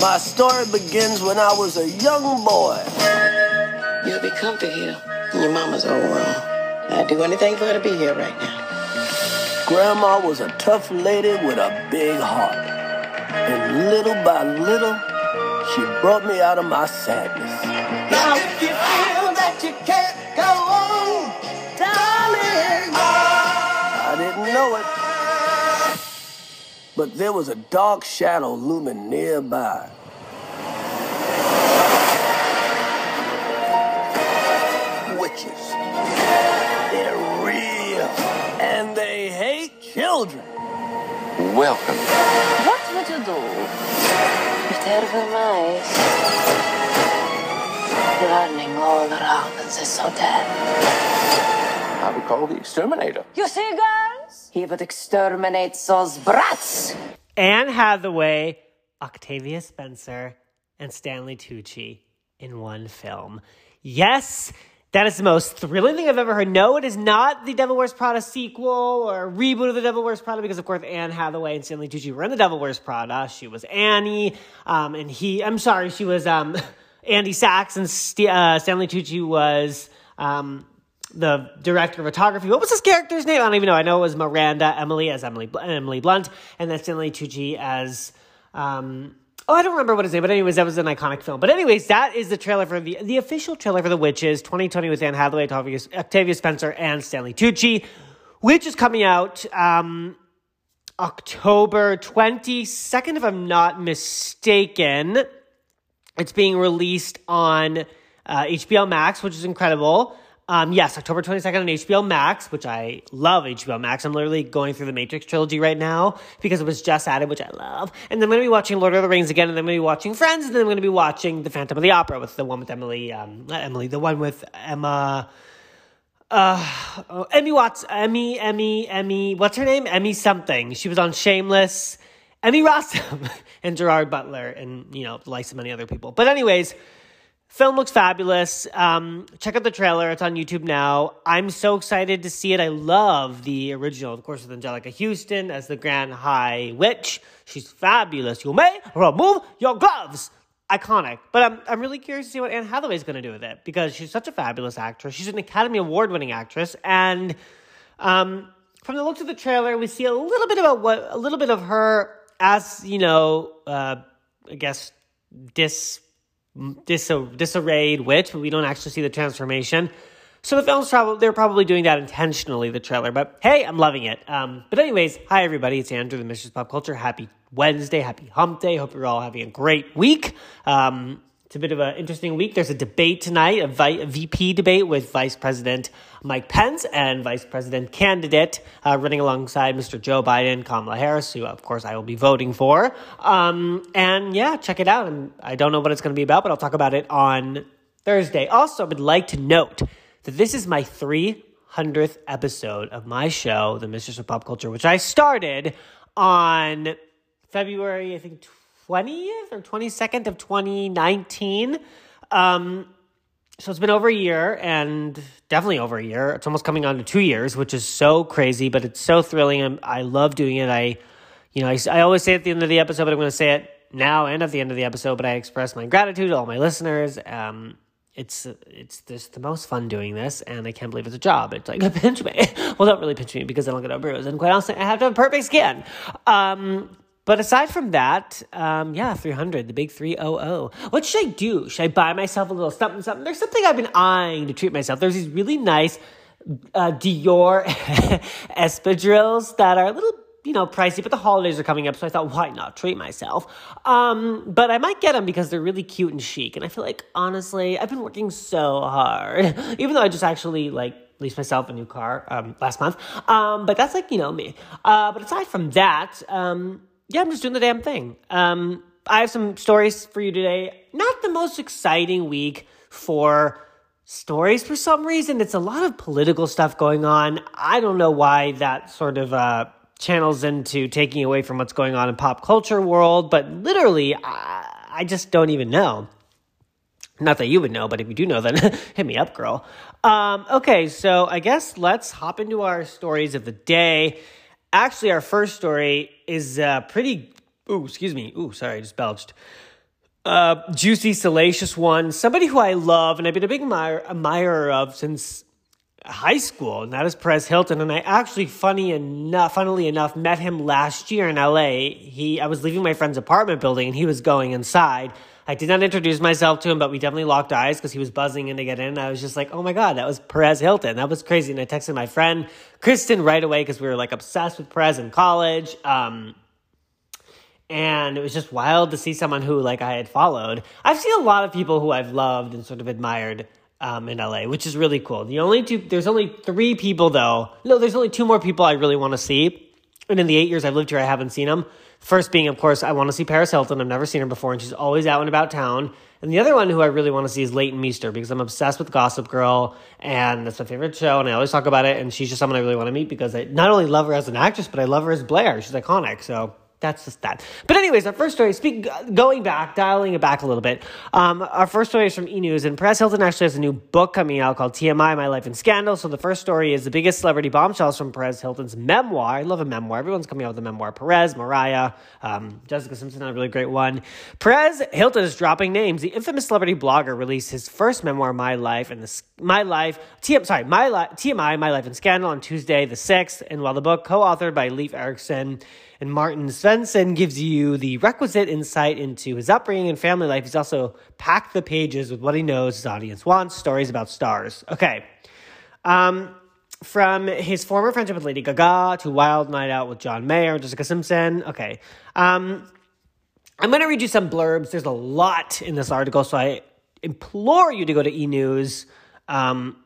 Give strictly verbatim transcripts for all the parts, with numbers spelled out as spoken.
My story begins when I was a young boy. You'll be comfy here in your mama's old room. I'd do anything for her to be here right now. Grandma was a tough lady with a big heart. And little by little, she brought me out of my sadness. Now if you feel that you can't go on, darling. I didn't know it. But there was a dark shadow looming nearby. Witches. They're real. And they hate children. Welcome. What would you do if terrible mice running all around and they saw that? I would call the exterminator. You see, guys? He would exterminate those brats. Anne Hathaway, Octavia Spencer, and Stanley Tucci in one film. Yes, that is the most thrilling thing I've ever heard. No, it is not the Devil Wears Prada sequel or reboot of the Devil Wears Prada, because, of course, Anne Hathaway and Stanley Tucci were in the Devil Wears Prada. She was Annie, um, and he... I'm sorry, she was um, Andy Sachs, and St- uh, Stanley Tucci was... Um, the director of photography. What was his character's name? I don't even know. I know it was Miranda Emily as Emily Emily Blunt, and then Stanley Tucci as... Um, oh, I don't remember what his name, but anyways, that was an iconic film. But anyways, that is the trailer for the... The official trailer for The Witches, twenty twenty, with Anne Hathaway, Octavia, Octavia Spencer, and Stanley Tucci, which is coming out um, October twenty-second, if I'm not mistaken. It's being released on uh, H B O Max, which is incredible. Um, yes, October twenty-second on H B O Max, which I love H B O Max. I'm literally going through the Matrix trilogy right now because it was just added, which I love. And then I'm going to be watching Lord of the Rings again, and then I'm going to be watching Friends, and then I'm going to be watching The Phantom of the Opera with the one with Emily, um, not Emily, the one with Emma, uh, oh, Emmy Watts, Emmy, Emmy, Emmy, what's her name? Emmy something. She was on Shameless, Emmy Rossum, and Gerard Butler, and, you know, the likes of many other people. But anyways... Film looks fabulous. Um, check out the trailer. It's on YouTube now. I'm so excited to see it. I love the original, of course, with Angelica Houston as the Grand High Witch. She's fabulous. You may remove your gloves. Iconic. But I'm, I'm really curious to see what Anne Hathaway is going to do with it, because she's such a fabulous actress. She's an Academy Award-winning actress. And um, from the looks of the trailer, we see a little bit about what a little bit of her as, you know, uh, I guess, dis... Dis- disarrayed witch, but we don't actually see the transformation. So the film's probably, they're probably doing that intentionally, the trailer. But hey, I'm loving it. Um, but anyways, hi everybody, it's Andrew, The Mistress of Pop Culture. Happy Wednesday, happy hump day. Hope you're all having a great week. Um, it's a bit of an interesting week. There's a debate tonight, a, vi- a V P debate with Vice President Mike Pence and Vice President candidate uh, running alongside Mister Joe Biden, Kamala Harris, who, of course, I will be voting for. Um, and, yeah, check it out. And I don't know what it's going to be about, but I'll talk about it on Thursday. Also, I would like to note that this is my three hundredth episode of my show, The Mistress of Pop Culture, which I started on February, I think, twentieth or twenty-second of twenty nineteen. Um So it's been over a year, and definitely over a year. It's almost coming on to two years, which is so crazy, but it's so thrilling. I'm, I love doing it. I, you know, I, I always say at the end of the episode, but I'm going to say it now and at the end of the episode, but I express my gratitude to all my listeners. Um, it's it's just the most fun doing this, and I can't believe it's a job. It's like a pinch me. Well, don't really pinch me, because I don't get a bruise, and quite honestly, I have to have perfect skin. Um But aside from that, um, yeah, three hundred, the big three hundred. What should I do? Should I buy myself a little something, something? There's something I've been eyeing to treat myself. There's these really nice uh, Dior espadrilles that are a little, you know, pricey, but the holidays are coming up, so I thought, why not treat myself? Um, but I might get them because they're really cute and chic, and I feel like, honestly, I've been working so hard, even though I just actually, like, leased myself a new car um, last month. Um, but that's, like, you know, me. Uh, but aside from that... Um, Yeah, I'm just doing the damn thing. Um, I have some stories for you today. Not the most exciting week for stories for some reason. It's a lot of political stuff going on. I don't know why that sort of uh, channels into taking away from what's going on in pop culture world, but literally, I, I just don't even know. Not that you would know, but if you do know, then hit me up, girl. Um, okay, so I guess let's hop into our stories of the day. Actually, our first story is uh, pretty... Ooh, excuse me. Ooh, sorry, I just belched. uh, juicy, salacious one. Somebody who I love and I've been a big admire, admirer of since high school, and that is Perez Hilton. And I actually, funny enough, funnily enough, met him last year in L A. He, I was leaving my friend's apartment building, and he was going inside. I did not introduce myself to him, but we definitely locked eyes because he was buzzing in to get in. And I was just like, oh my God, that was Perez Hilton. That was crazy. And I texted my friend Kristen right away because we were like obsessed with Perez in college. Um, and it was just wild to see someone who like I had followed. I've seen a lot of people who I've loved and sort of admired um, in L A, which is really cool. The only two, there's only three people though. No, there's only two more people I really want to see. And in the eight years I've lived here, I haven't seen them. First being, of course, I want to see Paris Hilton. I've never seen her before, and she's always out and about town. And the other one who I really want to see is Leighton Meester, because I'm obsessed with Gossip Girl, and that's my favorite show, and I always talk about it, and she's just someone I really want to meet, because I not only love her as an actress, but I love her as Blair. She's iconic, so that's just that. But anyways, our first story, speak, going back, dialing it back a little bit, um, our first story is from E! News, and Perez Hilton actually has a new book coming out called T M I, My Life in Scandal. So the first story is the biggest celebrity bombshells from Perez Hilton's memoir. I love a memoir. Everyone's coming out with a memoir. Perez, Mariah, um, Jessica Simpson had a really great one. Perez Hilton is dropping names. The infamous celebrity blogger released his first memoir, My Life and the My Life, T M, sorry, My Life, T M I, My Life in Scandal, on Tuesday the sixth. And while the book, co-authored by Leif Erikson and Martin Svensson, gives you the requisite insight into his upbringing and family life, he's also packed the pages with what he knows his audience wants, stories about stars. Okay. Um, from his former friendship with Lady Gaga to wild night out with John Mayer and Jessica Simpson. Okay. Um, I'm going to read you some blurbs. There's a lot in this article, so I implore you to go to E! News. Um,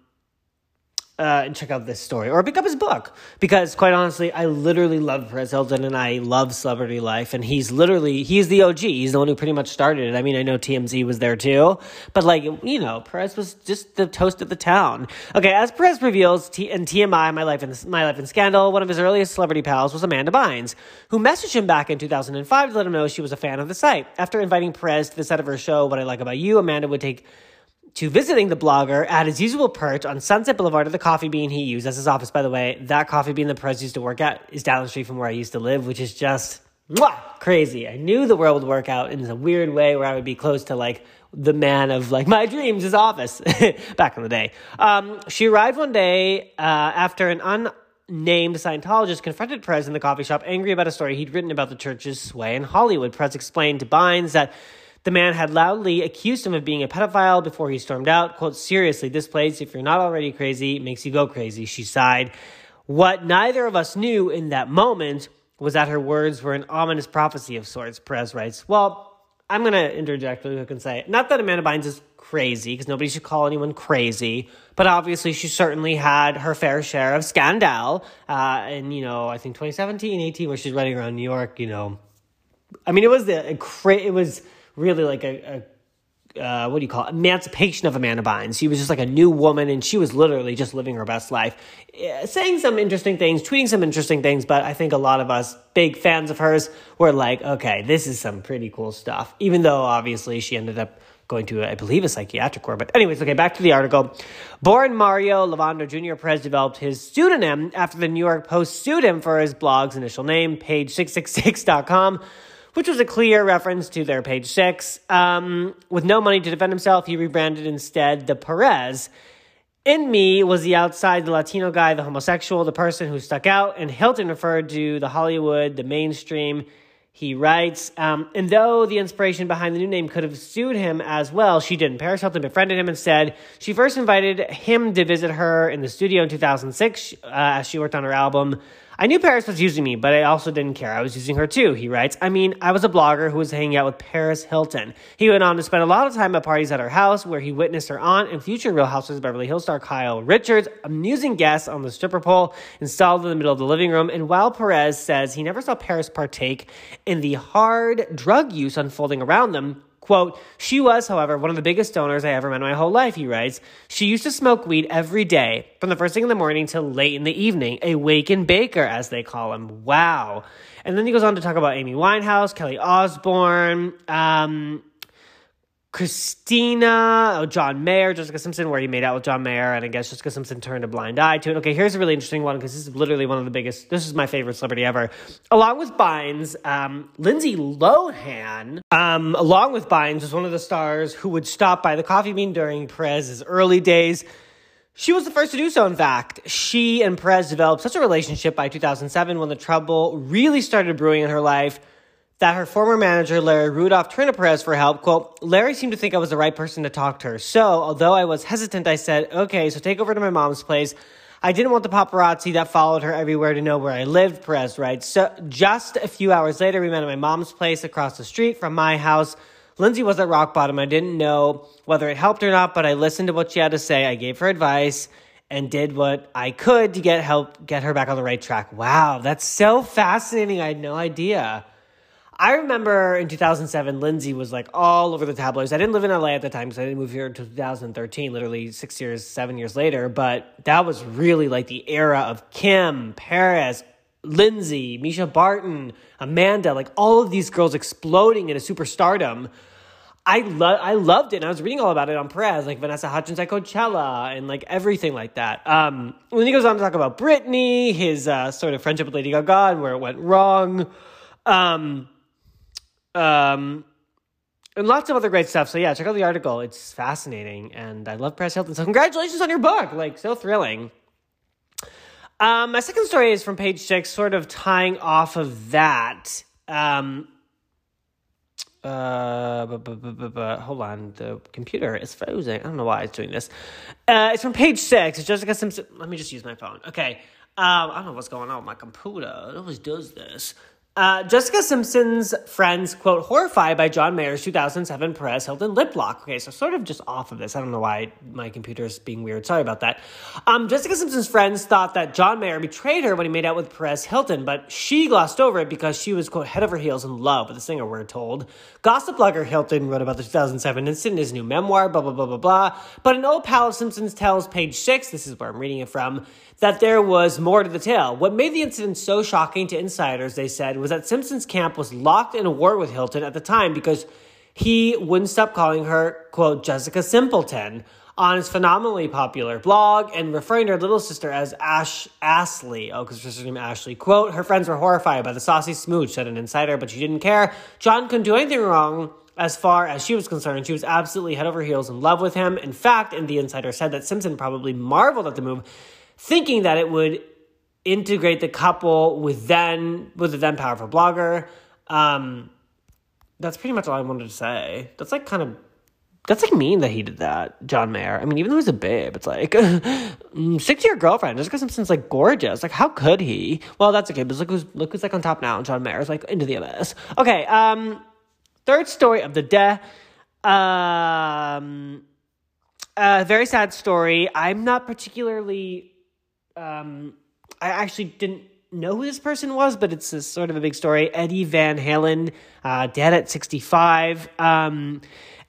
Uh, and check out this story, or pick up his book, because quite honestly, I literally love Perez Hilton, and I love celebrity life, and he's literally, he's the O G. He's the one who pretty much started it. I mean, I know T M Z was there too, but like, you know, Perez was just the toast of the town. Okay, as Perez reveals T- in T M I, My Life in, My Life in Scandal, one of his earliest celebrity pals was Amanda Bynes, who messaged him back in two thousand five to let him know she was a fan of the site. After inviting Perez to the set of her show, What I Like About You, Amanda would take to visiting the blogger at his usual perch on Sunset Boulevard of the Coffee Bean he used as his office. By the way, that Coffee Bean that Perez used to work at is down the street from where I used to live, which is just mwah, crazy. I knew the world would work out in a weird way where I would be close to like the man of like my dreams, his office back in the day. Um, she arrived one day uh, after an un. named Scientologist confronted Perez in the coffee shop, angry about a story he'd written about the church's sway in Hollywood. Perez explained to Bynes that the man had loudly accused him of being a pedophile before he stormed out. Quote, seriously, this place, if you're not already crazy, makes you go crazy, she sighed. What neither of us knew in that moment was that her words were an ominous prophecy of sorts, Perez writes. Well, I'm going to interject really quick and say, not that Amanda Bynes is crazy, because nobody should call anyone crazy, but obviously she certainly had her fair share of scandal. Uh, and, you know, I think twenty seventeen, eighteen, where she's running around New York, you know. I mean, it was the, it was really like a, a uh, what do you call it, emancipation of Amanda Bynes. She was just like a new woman, and she was literally just living her best life, saying some interesting things, tweeting some interesting things, but I think a lot of us big fans of hers were like, okay, this is some pretty cool stuff, even though obviously she ended up going to, I believe, a psychiatric ward. But anyways, okay, back to the article. Born Mario Lavando Junior, Perez developed his pseudonym after the New York Post sued him for his blog's initial name, page six six six dot com, which was a clear reference to their Page Six. Um, with no money to defend himself, he rebranded instead the Perez. In me was the outside, the Latino guy, the homosexual, the person who stuck out, and Hilton referred to the Hollywood, the mainstream, he writes. Um, and though the inspiration behind the new name could have sued him as well, she didn't. Paris Hilton befriended him and said she first invited him to visit her in the studio in two thousand six uh, as she worked on her album. I knew Paris was using me, but I also didn't care. I was using her too, he writes. I mean, I was a blogger who was hanging out with Paris Hilton. He went on to spend a lot of time at parties at her house, where he witnessed her aunt and future Real Housewives of Beverly Hills star Kyle Richards amusing guests on the stripper pole installed in the middle of the living room. And while Perez says he never saw Paris partake in the hard drug use unfolding around them, quote, she was, however, one of the biggest stoners I ever met in my whole life, he writes. She used to smoke weed every day, from the first thing in the morning till late in the evening, a wake and baker, as they call him. Wow. And then he goes on to talk about Amy Winehouse, Kelly Osbourne, um, Christina, oh, John Mayer, Jessica Simpson, where he made out with John Mayer, and I guess Jessica Simpson turned a blind eye to it. Okay, here's a really interesting one, because this is literally one of the biggest, this is my favorite celebrity ever. Along with Bynes, um, Lindsay Lohan, um, along with Bynes, was one of the stars who would stop by the Coffee Bean during Perez's early days. She was the first to do so, in fact. She and Perez developed such a relationship by two thousand seven, when the trouble really started brewing in her life, that her former manager, Larry Rudolph, turned to Perez for help. Quote, Larry seemed to think I was the right person to talk to her. So, although I was hesitant, I said, okay, so take over to my mom's place. I didn't want the paparazzi that followed her everywhere to know where I lived, Perez writes. So, just a few hours later, we met at my mom's place across the street from my house. Lindsay was at rock bottom. I didn't know whether it helped or not, but I listened to what she had to say. I gave her advice and did what I could to get help, get her back on the right track. Wow, that's so fascinating. I had no idea. I remember in two thousand seven, Lindsay was like all over the tabloids. I didn't live in L A at the time because I didn't move here until two thousand thirteen, literally six years, seven years later. But that was really like the era of Kim, Perez, Lindsay, Misha Barton, Amanda, like all of these girls exploding into superstardom. I, lo- I loved it, and I was reading all about it on Perez, like Vanessa Hudgens at Coachella, and like everything like that. Um, when he goes on to talk about Britney, his uh, sort of friendship with Lady Gaga and where it went wrong. Um... Um, and lots of other great stuff. So yeah, check out the article. It's fascinating, and I love Paris Hilton. So congratulations on your book. Like, so thrilling. Um, my second story is from Page Six, sort of tying off of that. Um, uh, bu- bu- bu- bu- bu- hold on, the computer is frozen. I don't know why it's doing this. Uh, it's from Page Six. It's Jessica Simpson. Let me just use my phone. Okay. Um, I don't know what's going on with my computer. It always does this. Uh, Jessica Simpson's friends, quote, horrified by John Mayer's two thousand seven Perez Hilton lip lock. Okay, so sort of just off of this. I don't know why my computer is being weird. Sorry about that. Um, Jessica Simpson's friends thought that John Mayer betrayed her when he made out with Perez Hilton, but she glossed over it because she was, quote, head over heels in love with the singer, we're told. Gossip blogger Hilton wrote about the two thousand seven incident in his new memoir, blah, blah, blah, blah, blah. But an old pal of Simpson's tells Page Six, this is where I'm reading it from, that there was more to the tale. What made the incident so shocking to insiders, they said, was that Simpson's camp was locked in a war with Hilton at the time because he wouldn't stop calling her, quote, Jessica Simpleton on his phenomenally popular blog and referring to her little sister as Ash Ashley. Oh, because her sister's name Ashley. Quote, her friends were horrified by the saucy smooch, said an insider, but she didn't care. John couldn't do anything wrong as far as she was concerned. She was absolutely head over heels in love with him. In fact, and the insider said that Simpson probably marveled at the move, thinking that it would integrate the couple with then with the then powerful blogger. Um, that's pretty much all I wanted to say. That's like kind of that's like mean that he did that, John Mayer. I mean, even though he's a babe, it's like six-year girlfriend. Jessica Simpson's like gorgeous. Like, how could he? Well, that's okay. But look who's look who's like on top now. John Mayer's like into the abyss. Okay. Um, third story of the day. Um, a very sad story. I'm not particularly. Um, I actually didn't know who this person was, but it's a, sort of a big story. Eddie Van Halen, uh, dead at sixty-five. Um,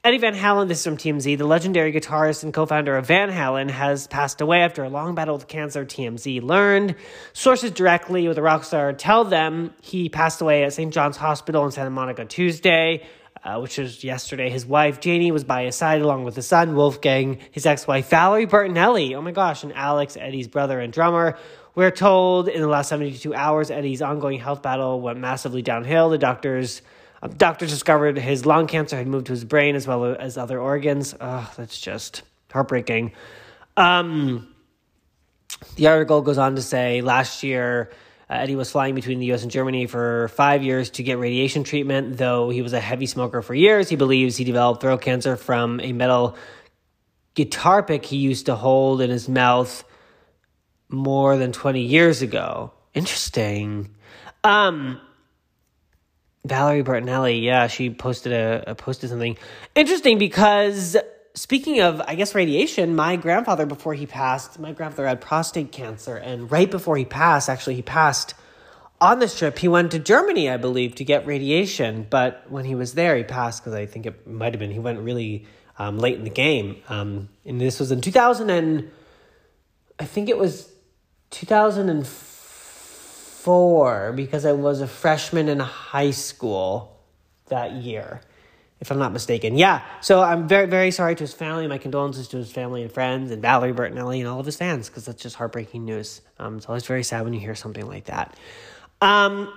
Eddie Van Halen, this is from T M Z, the legendary guitarist and co-founder of Van Halen, has passed away after a long battle with cancer, T M Z learned. Sources directly with the rock star tell them he passed away at Saint John's Hospital in Santa Monica Tuesday, uh, which was yesterday. His wife, Janie, was by his side along with his son, Wolfgang, his ex-wife, Valerie Bertinelli, oh my gosh, and Alex, Eddie's brother and drummer. We're told in the last seventy-two hours, Eddie's ongoing health battle went massively downhill. The doctors uh, doctors discovered his lung cancer had moved to his brain as well as other organs. Ugh, that's just heartbreaking. Um, the article goes on to say last year, uh, Eddie was flying between the U S and Germany for five years to get radiation treatment. Though he was a heavy smoker for years, he believes he developed throat cancer from a metal guitar pick he used to hold in his mouth more than twenty years ago. Interesting. Um, Valerie Bertinelli, yeah, she posted a, a posted something. Interesting because, speaking of, I guess, radiation, my grandfather, before he passed, my grandfather had prostate cancer, and right before he passed, actually, he passed on this trip. He went to Germany, I believe, to get radiation, but when he was there, he passed because I think it might have been, he went really um, late in the game. Um, and this was in two thousand, and I think it was two thousand four, because I was a freshman in high school that year. if I'm not mistaken. Yeah, so I'm very, very sorry to his family. My condolences to his family and friends and Valerie Bertinelli and all of his fans, because that's just heartbreaking news. Um, it's always very sad when you hear something like that. Um,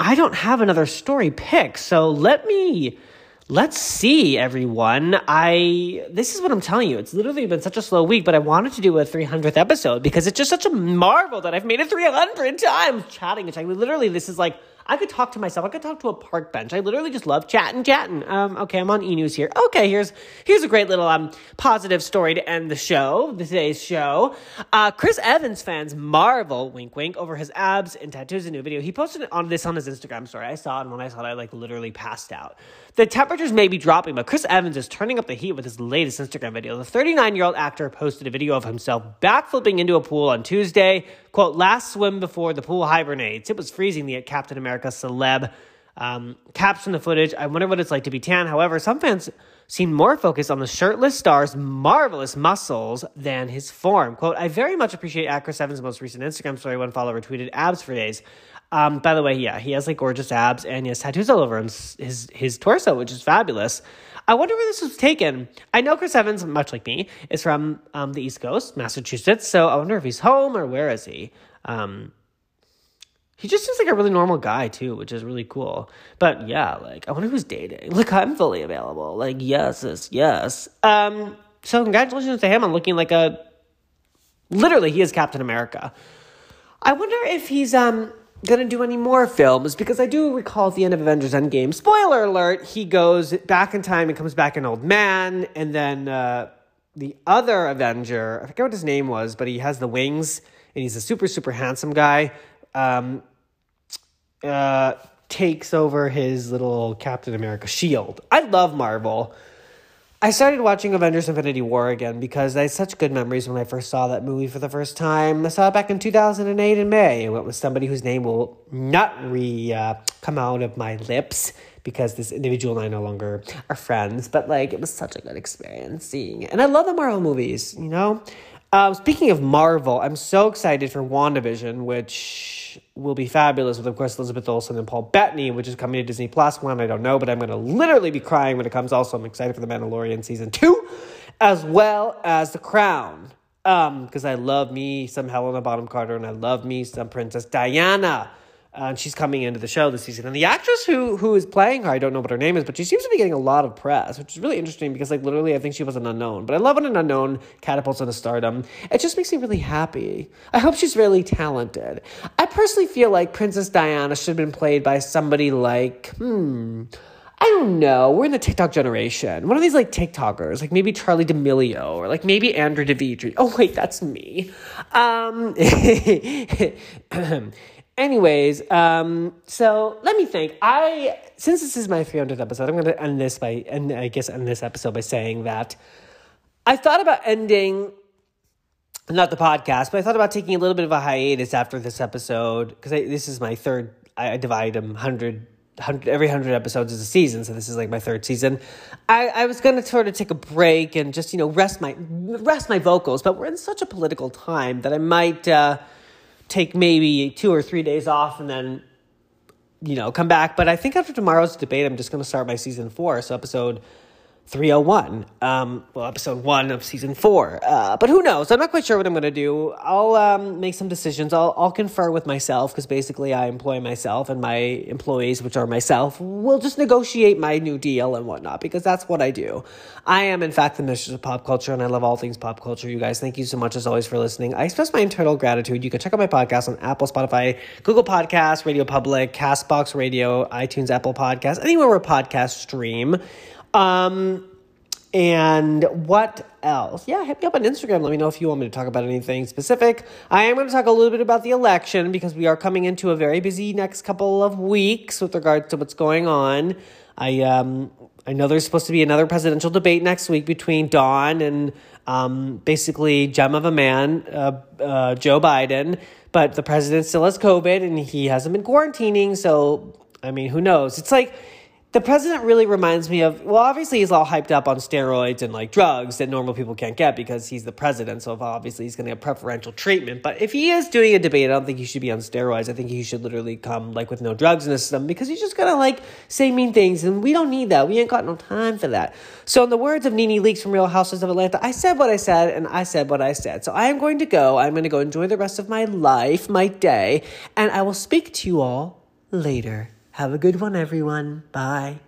I don't have another story pick, so let me... Let's see, everyone. I this is what I'm telling you. It's literally been such a slow week, but I wanted to do a three hundredth episode because it's just such a marvel that I've made it three hundred times chatting and chatting. Literally, this is like, I could talk to myself. I could talk to a park bench. I literally just love chatting, chatting. Um, okay, I'm on E! News here. Okay, here's here's a great little um positive story to end the show, today's show. Uh, Chris Evans fans marvel, wink, wink, over his abs and tattoos in a new video. He posted on this on his Instagram story. I saw it, and when I saw it, I like literally passed out. The temperatures may be dropping, but Chris Evans is turning up the heat with his latest Instagram video. The thirty-nine-year-old actor posted a video of himself backflipping into a pool on Tuesday. Quote, last swim before the pool hibernates. It was freezing, the Captain America celeb um, captioned the footage. I wonder what it's like to be tan. However, some fans seem more focused on the shirtless star's marvelous muscles than his form. Quote, I very much appreciate Chris Evans' most recent Instagram story. One follower tweeted abs for days. Um, by the way, yeah, he has like gorgeous abs and he has tattoos all over him, his, his torso, which is fabulous. I wonder where this was taken. I know Chris Evans, much like me, is from um, the East Coast, Massachusetts. So I wonder if he's home or where is he? Um, he just seems like a really normal guy too, which is really cool. But yeah, like I wonder who's dating. Look, I'm fully available. Like, yes, yes, yes. Um, so congratulations to him on looking like a, literally he is Captain America. I wonder if he's, um, gonna do any more films, because I do recall at the end of Avengers Endgame, spoiler alert, he goes back in time and comes back an old man, and then uh, the other Avenger, I forget what his name was, but he has the wings, and he's a super, super handsome guy, um, uh, takes over his little Captain America shield. I love Marvel. I started watching Avengers Infinity War again because I had such good memories when I first saw that movie for the first time. I saw it back in two thousand eight in May. I went with somebody whose name will not re uh, come out of my lips because this individual and I no longer are friends. But, like, it was such a good experience seeing it. And I love the Marvel movies, you know? Uh, speaking of Marvel, I'm so excited for WandaVision, which will be fabulous with, of course, Elizabeth Olsen and Paul Bettany, which is coming to Disney Plus. One, I don't know, but I'm going to literally be crying when it comes. Also, I'm excited for The Mandalorian Season two, as well as The Crown, because um, I love me some Helena Bonham Carter, and I love me some Princess Diana, uh, and she's coming into the show this season. And the actress who who is playing her, I don't know what her name is, but she seems to be getting a lot of press, which is really interesting because, like, literally I think she was an unknown. But I love when an unknown catapults into stardom. It just makes me really happy. I hope she's really talented. I personally feel like Princess Diana should have been played by somebody like, hmm, I don't know. We're in the TikTok generation. One of these, like, TikTokers, like maybe Charli D'Amelio or, like, maybe Andrew DeVidri. Oh, wait, that's me. Um... Anyways, um, so let me think. I since this is my three hundredth episode, I'm going to end this by and I guess end this episode by saying that I thought about ending not the podcast, but I thought about taking a little bit of a hiatus after this episode because this is my third. I, I divide them one hundred, one hundred every one hundred episodes is a season, so this is like my third season. I, I was going to sort of take a break and just you know rest my rest my vocals, but we're in such a political time that I might. Uh, take maybe two or three days off and then, you know, come back. But I think after tomorrow's debate, I'm just going to start my season four. So episode three oh one, um, well, episode one of season four. Uh, but who knows? I'm not quite sure what I'm going to do. I'll um, make some decisions. I'll, I'll confer with myself because basically I employ myself and my employees, which are myself, will just negotiate my new deal and whatnot because that's what I do. I am, in fact, the mistress of pop culture and I love all things pop culture, you guys. Thank you so much, as always, for listening. I express my internal gratitude. You can check out my podcast on Apple, Spotify, Google Podcasts, Radio Public, CastBox Radio, iTunes, Apple Podcasts, anywhere where podcasts stream. Um, and what else? Yeah, hit me up on Instagram. Let me know if you want me to talk about anything specific. I am going to talk a little bit about the election because we are coming into a very busy next couple of weeks with regards to what's going on. I, um, I know there's supposed to be another presidential debate next week between Dawn and, um, basically gem of a man, uh, uh, Joe Biden, but the president still has COVID and he hasn't been quarantining. So, I mean, who knows? It's like, the president really reminds me of, well, obviously he's all hyped up on steroids and like drugs that normal people can't get because he's the president. So obviously he's going to get preferential treatment. But if he is doing a debate, I don't think he should be on steroids. I think he should literally come like with no drugs in the system because he's just going to like say mean things. And we don't need that. We ain't got no time for that. So in the words of NeNe Leakes from Real Housewives of Atlanta, I said what I said and I said what I said. So I am going to go. I'm going to go enjoy the rest of my life, my day, and I will speak to you all later. Have a good one, everyone. Bye.